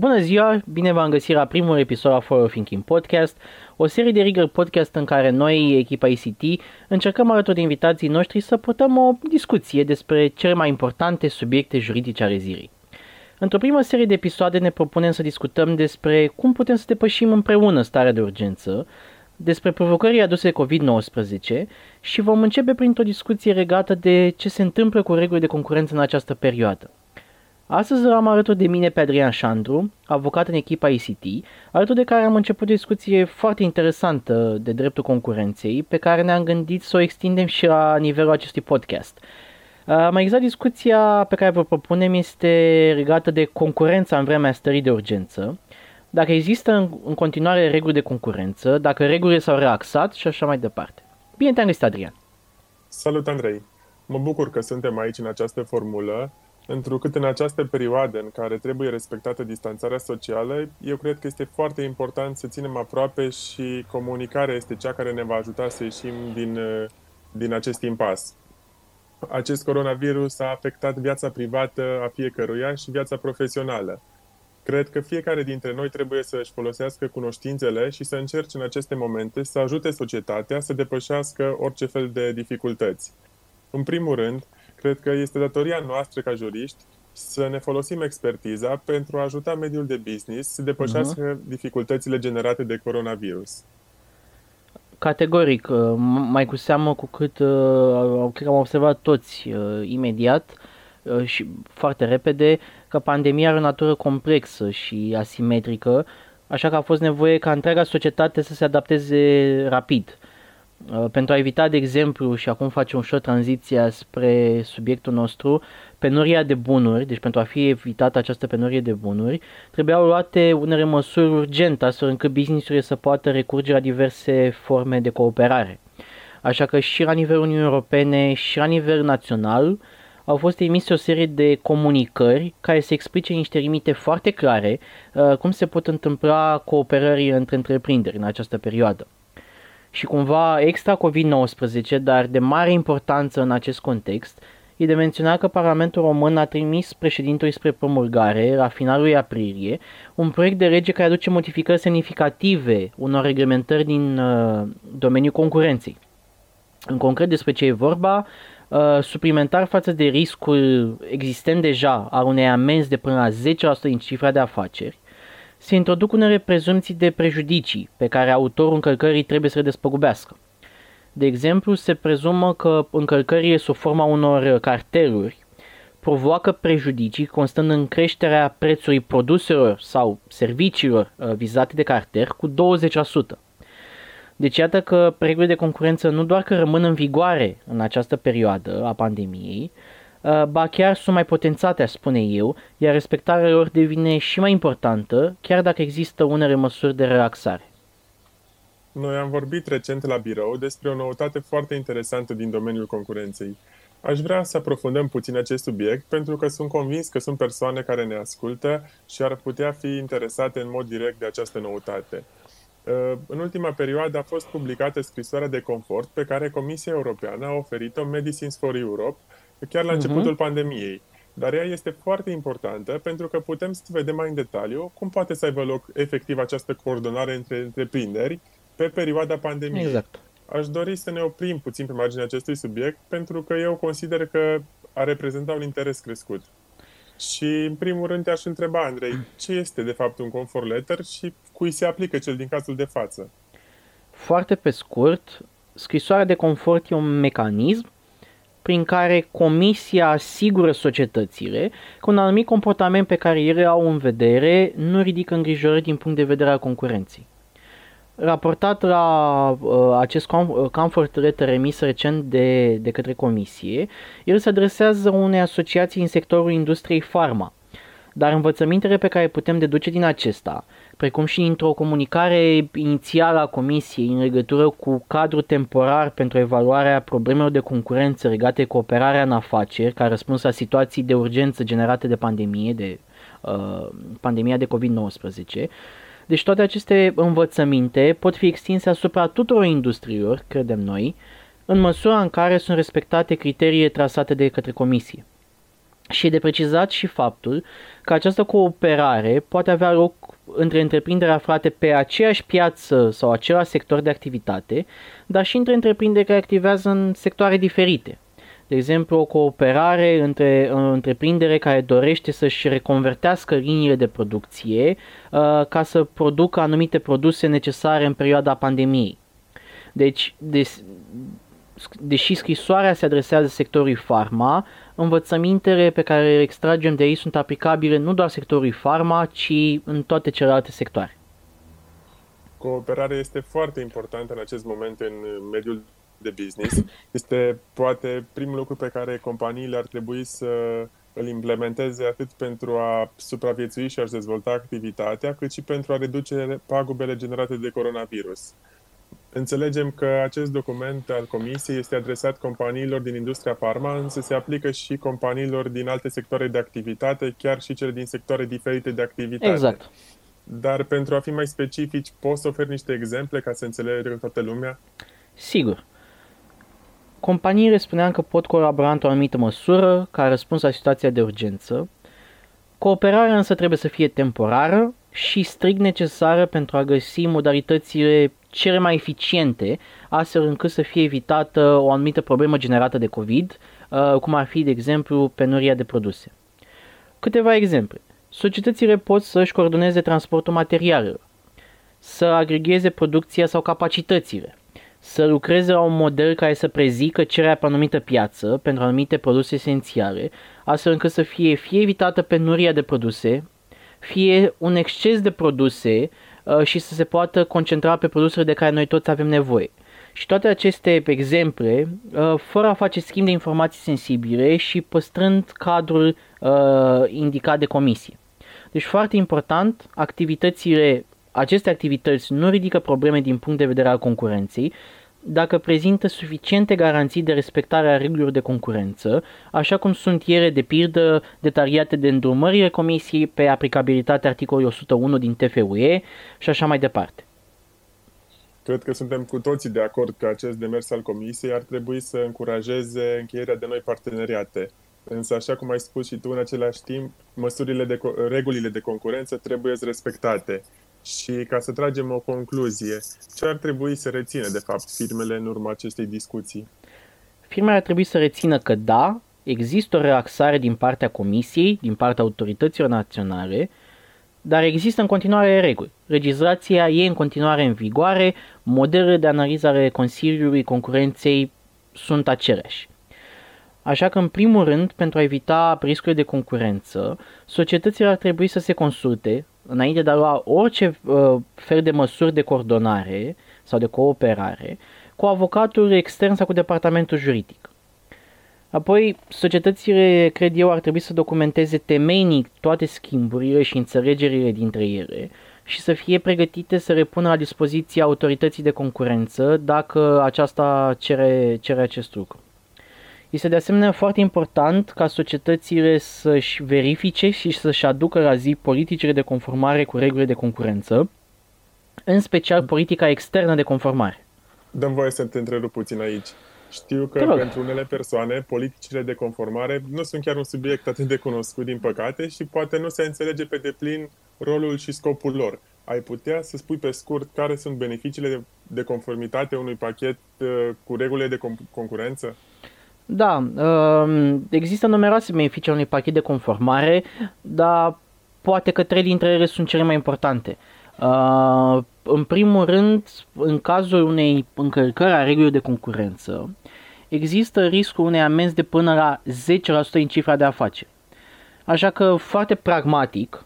Bună ziua, bine v-am găsit la primul episod al Follow Thinking Podcast, o serie de rigor podcast în care noi, echipa ICT, încercăm alături de invitații noștri să purtăm o discuție despre cele mai importante subiecte juridice ale zilei. Într-o primă serie de episoade ne propunem să discutăm despre cum putem să depășim împreună starea de urgență, despre provocările aduse de COVID-19 și vom începe printr-o discuție legată de ce se întâmplă cu regulile de concurență în această perioadă. Astăzi am alături de mine pe Adrian Șandru, avocat în echipa ICT, alături de care am început o discuție foarte interesantă de dreptul concurenței, pe care ne-am gândit să o extindem și la nivelul acestui podcast. Mai exact, discuția pe care vă propunem este legată de concurența în vremea stării de urgență, dacă există în continuare reguli de concurență, dacă regulile s-au relaxat și așa mai departe. Bine te-am găsit, Adrian! Salut, Andrei! Mă bucur că suntem aici în această formulă, întrucât în această perioadă în care trebuie respectată distanțarea socială, eu cred că este foarte important să ținem aproape și comunicarea este cea care ne va ajuta să ieșim din acest impas. Acest coronavirus a afectat viața privată a fiecăruia și viața profesională. Cred că fiecare dintre noi trebuie să își folosească cunoștințele și să încerce în aceste momente să ajute societatea să depășească orice fel de dificultăți. În primul rând, cred că este datoria noastră ca juriști să ne folosim expertiza pentru a ajuta mediul de business să depășească dificultățile generate de coronavirus. Categoric, mai cu seamă cu cât cred că am observat toți imediat și foarte repede că pandemia are o natură complexă și asimetrică, așa că a fost nevoie ca întreaga societate să se adapteze rapid. Pentru a evita, de exemplu, și acum facem ușor tranziția spre subiectul nostru, penuria de bunuri, deci pentru a fi evitată această penurie de bunuri, trebuiau luate unele măsuri urgente, astfel încât business-urile să poată recurge la diverse forme de cooperare. Așa că și la nivelul Uniunii Europene și la nivel național au fost emise o serie de comunicări care să explice niște limite foarte clare cum se pot întâmpla cooperările între întreprinderi în această perioadă. Și cumva extra COVID-19, dar de mare importanță în acest context, e de menționat că Parlamentul Român a trimis președintelui spre promulgare, la finalul aprilie, un proiect de lege care aduce modificări semnificative unor reglementări din domeniul concurenței. În concret, despre ce e vorba, suplimentar față de riscul existent deja al unei amenzi de până la 10% din cifra de afaceri, se introduc unele prezumții de prejudicii pe care autorul încălcării trebuie să le despăgubească. De exemplu, se prezumă că încălcările sub forma unor carteluri provoacă prejudicii constând în creșterea prețului produselor sau serviciilor vizate de cartel cu 20%. Deci iată că regulile de concurență nu doar că rămân în vigoare în această perioadă a pandemiei, ba chiar sunt mai potențate, aș spune eu, iar respectarea lor devine și mai importantă, chiar dacă există unele măsuri de relaxare. Noi am vorbit recent la birou despre o noutate foarte interesantă din domeniul concurenței. Aș vrea să aprofundăm puțin acest subiect, pentru că sunt convins că sunt persoane care ne ascultă și ar putea fi interesate în mod direct de această noutate. În ultima perioadă a fost publicată scrisoarea de confort pe care Comisia Europeană a oferit-o Medicines for Europe, chiar la începutul pandemiei, dar ea este foarte importantă pentru că putem să vedem mai în detaliu cum poate să aibă loc efectiv această coordonare între întreprinderi pe perioada pandemiei. Exact. Aș dori să ne oprim puțin pe marginea acestui subiect pentru că eu consider că ar reprezenta un interes crescut. Și în primul rând te-aș întreba, Andrei, ce este de fapt un comfort letter și cui se aplică cel din cazul de față? Foarte pe scurt, scrisoarea de confort e un mecanism prin care Comisia asigură societățile că un anumit comportament pe care ele au în vedere nu ridică îngrijorări din punct de vedere al concurenței. Raportat la acest comfort letter emis recent de către Comisie, el se adresează unei asociații în sectorul industriei farma, dar învățămintele pe care putem deduce din acesta, precum și într-o comunicare inițială a Comisiei în legătură cu cadrul temporar pentru evaluarea problemelor de concurență legate cooperarea în afaceri, ca răspuns la situații de urgență generate de pandemie, pandemia de COVID-19. Deci toate aceste învățăminte pot fi extinse asupra tuturor industriilor, credem noi, în măsura în care sunt respectate criteriile trasate de către Comisie. Și e de precizat și faptul că această cooperare poate avea loc între întreprinderi aflate pe aceeași piață sau același sector de activitate, dar și între întreprinderi care activează în sectoare diferite. De exemplu, o cooperare între întreprindere care dorește să-și reconvertească liniile de producție ca să producă anumite produse necesare în perioada pandemiei. Deci, deși scrisoarea se adresează sectorului farma, învățămintele pe care le extragem de aici sunt aplicabile nu doar sectorului farma, ci în toate celelalte sectoare. Cooperarea este foarte importantă în acest moment în mediul de business. Este poate primul lucru pe care companiile ar trebui să îl implementeze atât pentru a supraviețui și a-și dezvolta activitatea, cât și pentru a reduce pagubele generate de coronavirus. Înțelegem că acest document al Comisiei este adresat companiilor din industria farma, însă se aplică și companiilor din alte sectoare de activitate, chiar și cele din sectoare diferite de activitate. Exact. Dar pentru a fi mai specifici, poți să oferi niște exemple ca să înțeleagă toată lumea? Sigur. Companiile spuneam că pot colabora într-o anumită măsură ca răspuns la situația de urgență. Cooperarea însă trebuie să fie temporară și strict necesară pentru a găsi modalitățile cele mai eficiente, astfel încât să fie evitată o anumită problemă generată de COVID, cum ar fi, de exemplu, penuria de produse. Câteva exemple. Societățile pot să-și coordoneze transportul materialelor, să agregeze producția sau capacitățile, să lucreze la un model care să prezică cererea pe anumită piață pentru anumite produse esențiale, astfel încât să fie evitată penuria de produse, fie un exces de produse și să se poată concentra pe produsele de care noi toți avem nevoie. Și toate aceste exemple, fără a face schimb de informații sensibile și păstrând cadrul indicat de comisie. Deci foarte important, aceste activități nu ridică probleme din punct de vedere al concurenței dacă prezintă suficiente garanții de respectare a regulilor de concurență, așa cum sunt ele, de pildă, detaliate de îndrumările Comisiei pe aplicabilitatea articolului 101 din TFUE și așa mai departe. Cred că suntem cu toții de acord că acest demers al Comisiei ar trebui să încurajeze încheierea de noi parteneriate. Însă, așa cum ai spus și tu, în același timp, regulile de concurență trebuie respectate. Și ca să tragem o concluzie, ce ar trebui să rețină, de fapt, firmele în urma acestei discuții? Firmele ar trebui să rețină că, da, există o relaxare din partea Comisiei, din partea autorităților naționale, dar există în continuare reguli. Legislația e în continuare în vigoare, modelele de analiză ale Consiliului Concurenței sunt aceleași. Așa că, în primul rând, pentru a evita riscurile de concurență, societățile ar trebui să se consulte înainte de a lua orice fel de măsuri de coordonare sau de cooperare, cu avocatul extern sau cu departamentul juridic. Apoi, societățile, cred eu, ar trebui să documenteze temeinic toate schimburile și înțelegerile dintre ele și să fie pregătite să le pună la dispoziția autorității de concurență dacă aceasta cere acest lucru. Este de asemenea foarte important ca societățile să-și verifice și să-și aducă la zi politicile de conformare cu regulile de concurență, în special politica externă de conformare. Dăm voie să te întrerup puțin aici. Știu că pentru unele persoane politicile de conformare nu sunt chiar un subiect atât de cunoscut, din păcate, și poate nu se înțelege pe deplin rolul și scopul lor. Ai putea să spui pe scurt care sunt beneficiile de conformitate unui pachet cu regulile de concurență? Da, există numeroase beneficii unui pachet de conformare, dar poate că 3 dintre ele sunt cele mai importante. În primul rând, în cazul unei încălcări a regulilor de concurență, există riscul unei amenzi de până la 10% din cifra de afaceri. Așa că, foarte pragmatic,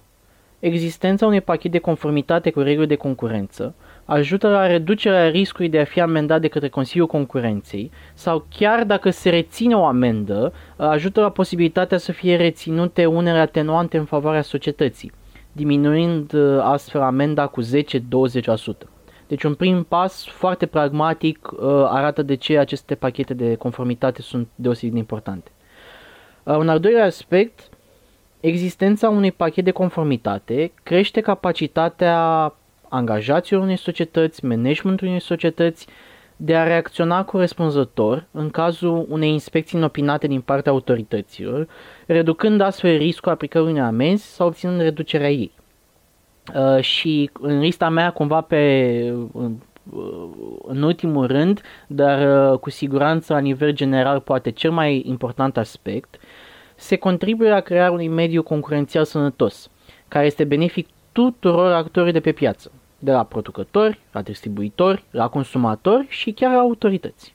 existența unui pachet de conformitate cu regulile de concurență ajută la reducerea riscului de a fi amendat de către Consiliul Concurenței sau, chiar dacă se reține o amendă, ajută la posibilitatea să fie reținute unele atenuante în favoarea societății, diminuind astfel amenda cu 10-20%. Deci un prim pas foarte pragmatic arată de ce aceste pachete de conformitate sunt deosebit de importante. Un al doilea aspect, existența unui pachet de conformitate crește capacitatea angajaților unei societăți, managementul unei societăți de a reacționa corespunzător în cazul unei inspecții inopinate din partea autorităților, reducând astfel riscul aplicării unei amenzi sau obținând reducerea ei. Și în lista mea, cumva în ultimul rând, dar cu siguranță la nivel general poate cel mai important aspect, se contribuie la crearea unui mediu concurențial sănătos, care este benefic tuturor actorilor de pe piață, de la producători, la distribuitori, la consumatori și chiar la autorități.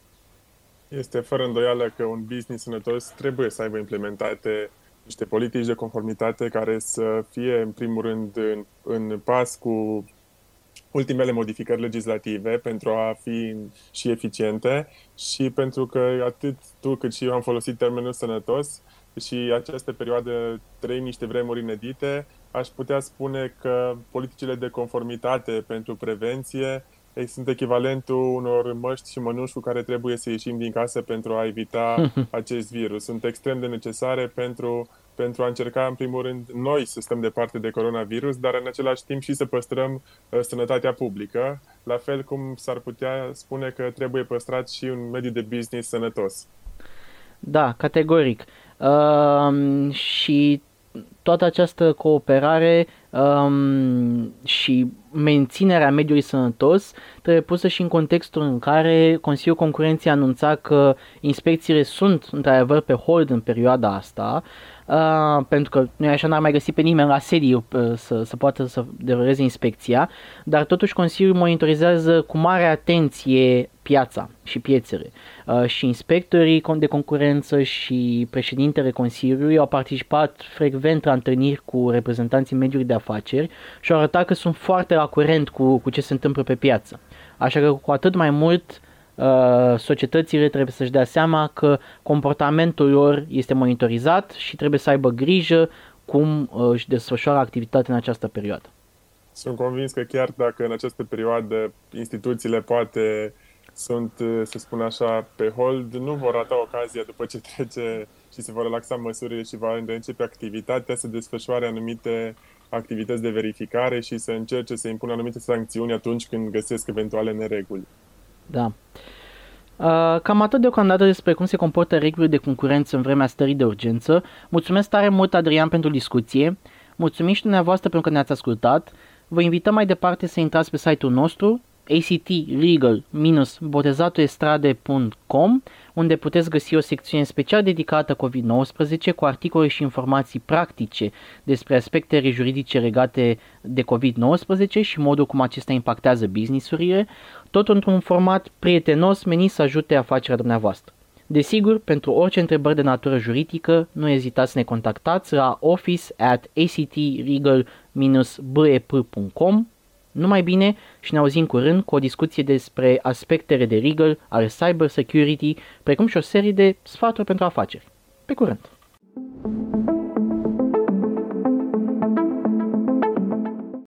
Este fără îndoială că un business sănătos trebuie să aibă implementate niște politici de conformitate care să fie, în primul rând, în pas cu ultimele modificări legislative pentru a fi și eficiente, și pentru că atât tu cât și eu am folosit termenul sănătos și această perioadă trăim niște vremuri inedite, aș putea spune că politicile de conformitate pentru prevenție sunt echivalentul unor măști și mănuși cu care trebuie să ieșim din casă pentru a evita acest virus. Sunt extrem de necesare pentru a încerca, în primul rând, noi să stăm departe de coronavirus, dar în același timp și să păstrăm sănătatea publică, la fel cum s-ar putea spune că trebuie păstrat și un mediu de business sănătos. Da, categoric. Și toată această cooperare și menținerea mediului sănătos trebuie pusă și în contextul în care Consiliul Concurenței anunța că inspecțiile sunt într-adevăr pe hold în perioada asta, pentru că nu e așa, n-ar mai găsi pe nimeni la sediu să poată să devreze inspecția, dar totuși Consiliul monitorizează cu mare atenție piața și piețele. Și inspectorii de concurență și președintele Consiliului au participat frecvent la întâlniri cu reprezentanții mediului de afaceri și au arătat că sunt foarte la curent cu ce se întâmplă pe piață. Așa că cu atât mai mult societățile trebuie să-și dea seama că comportamentul lor este monitorizat și trebuie să aibă grijă cum își desfășoară activitatea în această perioadă. Sunt convins că chiar dacă în această perioadă instituțiile poate sunt, să spun așa, pe hold, nu vor rata ocazia după ce trece și se vor relaxa măsurile și va începe activitatea să desfășoare anumite activități de verificare și să încerce să impună anumite sancțiuni atunci când găsesc eventuale nereguli. Da. Cam atât deocamdată despre cum se comportă regulile de concurență în vremea stării de urgență. Mulțumesc tare mult, Adrian, pentru discuție. Mulțumim și dumneavoastră pentru că ne-ați ascultat. Vă invităm mai departe să intrați pe site-ul nostru actlegal-botezatuestrade.com, unde puteți găsi o secțiune special dedicată COVID-19 cu articole și informații practice despre aspectele juridice legate de COVID-19 și modul cum acestea impactează business-urile, tot într-un format prietenos menit să ajute afacerea dumneavoastră. Desigur, pentru orice întrebări de natură juridică, nu ezitați să ne contactați la office@actlegal-bep.com. Numai bine și ne auzim curând cu o discuție despre aspectele de legal ale cyber security, precum și o serie de sfaturi pentru afaceri. Pe curând!